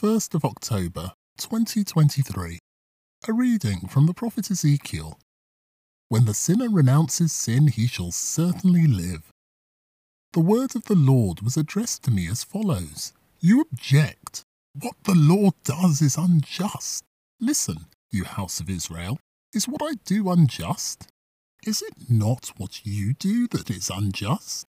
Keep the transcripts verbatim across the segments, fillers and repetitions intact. first of October twenty twenty-three, a reading from the prophet Ezekiel. When the sinner renounces sin, he shall certainly live. The word of the Lord was addressed to me as follows. You object. What the Lord does is unjust. Listen, you house of Israel, is what I do unjust? Is it not what you do that is unjust?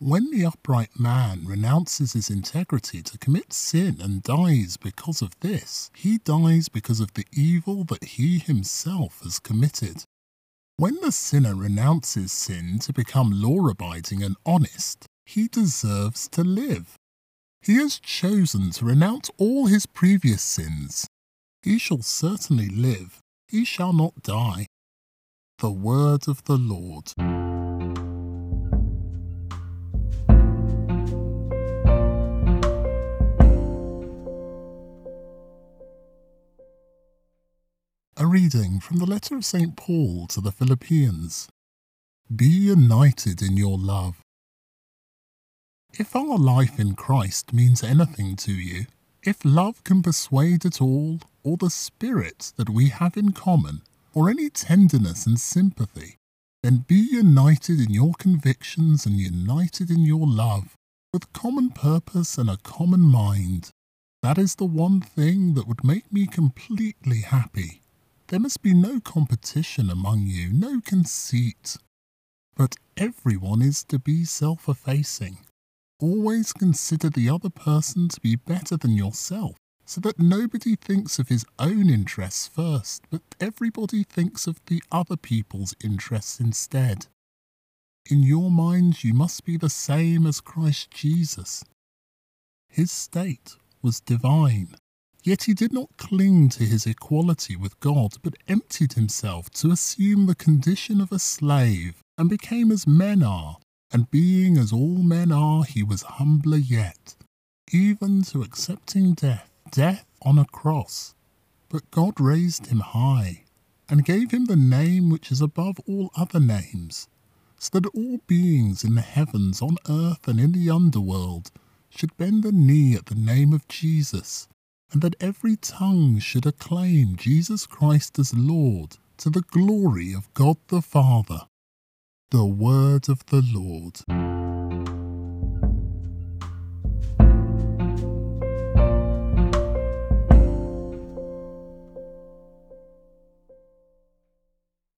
When the upright man renounces his integrity to commit sin and dies because of this, he dies because of the evil that he himself has committed. When the sinner renounces sin to become law-abiding and honest, he deserves to live. He has chosen to renounce all his previous sins. He shall certainly live. He shall not die. The word of the Lord. A reading from the letter of Saint Paul to the Philippians. Be united in your love. If our life in Christ means anything to you, if love can persuade at all, or the spirit that we have in common, or any tenderness and sympathy, then be united in your convictions and united in your love, with common purpose and a common mind. That is the one thing that would make me completely happy. There must be no competition among you, no conceit. But everyone is to be self-effacing. Always consider the other person to be better than yourself, so that nobody thinks of his own interests first, but everybody thinks of the other people's interests instead. In your minds you must be the same as Christ Jesus. His state was divine. Yet he did not cling to his equality with God, but emptied himself to assume the condition of a slave, and became as men are, and being as all men are, he was humbler yet, even to accepting death, death on a cross. But God raised him high, and gave him the name which is above all other names, so that all beings in the heavens, on earth, and in the underworld should bend the knee at the name of Jesus, and that every tongue should acclaim Jesus Christ as Lord, to the glory of God the Father. The word of the Lord.